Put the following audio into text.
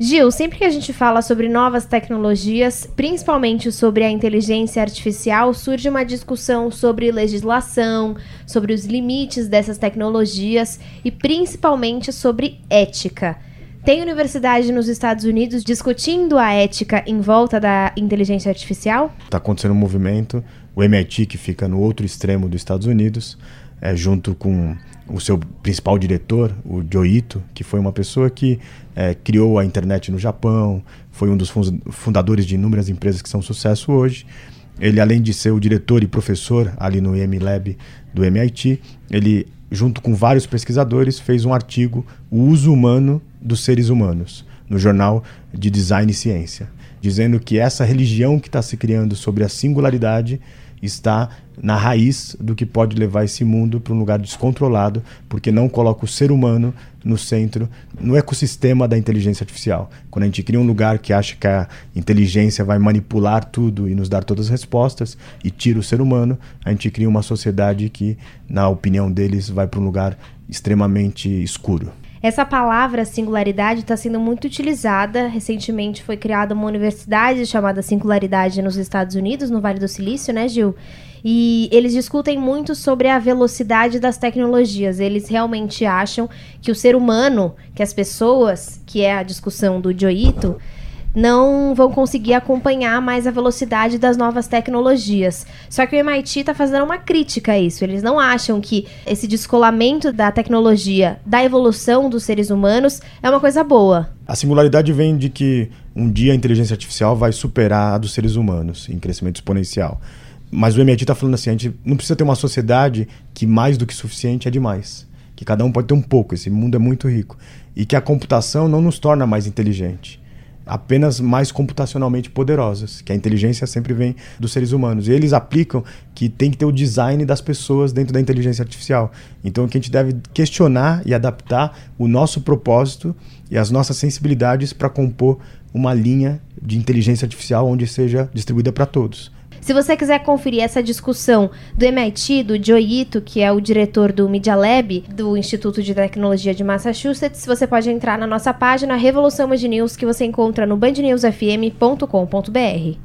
Gil, sempre que a gente fala sobre novas tecnologias, principalmente sobre a inteligência artificial, surge uma discussão sobre legislação, sobre os limites dessas tecnologias e principalmente sobre ética. Tem universidade nos Estados Unidos discutindo a ética em volta da inteligência artificial? Está acontecendo um movimento, o MIT, que fica no outro extremo dos Estados Unidos, junto com o seu principal diretor, o Joi Ito, que foi uma pessoa que criou a internet no Japão, foi um dos fundadores de inúmeras empresas que são sucesso hoje. Ele, além de ser o diretor e professor ali no MLab do MIT, ele, junto com vários pesquisadores, fez um artigo, O Uso Humano dos Seres Humanos, no jornal de Design e Ciência, dizendo que essa religião que está se criando sobre a singularidade está na raiz do que pode levar esse mundo para um lugar descontrolado, porque não coloca o ser humano no centro, no ecossistema da inteligência artificial. Quando a gente cria um lugar que acha que a inteligência vai manipular tudo e nos dar todas as respostas e tira o ser humano, a gente cria uma sociedade que, na opinião deles, vai para um lugar extremamente escuro. Essa palavra singularidade está sendo muito utilizada. Recentemente foi criada uma universidade chamada Singularidade nos Estados Unidos, no Vale do Silício, né, Gil? E eles discutem muito sobre a velocidade das tecnologias. Eles realmente acham que o ser humano, que as pessoas, que é a discussão do Joi Ito, não vão conseguir acompanhar mais a velocidade das novas tecnologias. Só que o MIT está fazendo uma crítica a isso. Eles não acham que esse descolamento da tecnologia, da evolução dos seres humanos, é uma coisa boa. A singularidade vem de que um dia a inteligência artificial vai superar a dos seres humanos em crescimento exponencial. Mas o MIT está falando assim, a gente não precisa ter uma sociedade que mais do que suficiente é demais. Que cada um pode ter um pouco, esse mundo é muito rico. E que a computação não nos torna mais inteligente, apenas mais computacionalmente poderosas, que a inteligência sempre vem dos seres humanos. E eles aplicam que tem que ter o design das pessoas dentro da inteligência artificial. Então, que a gente deve questionar e adaptar o nosso propósito e as nossas sensibilidades para compor uma linha de inteligência artificial onde seja distribuída para todos. Se você quiser conferir essa discussão do MIT, do Joi Ito, que é o diretor do Media Lab, do Instituto de Tecnologia de Massachusetts, você pode entrar na nossa página Revolução Band News, que você encontra no bandnewsfm.com.br.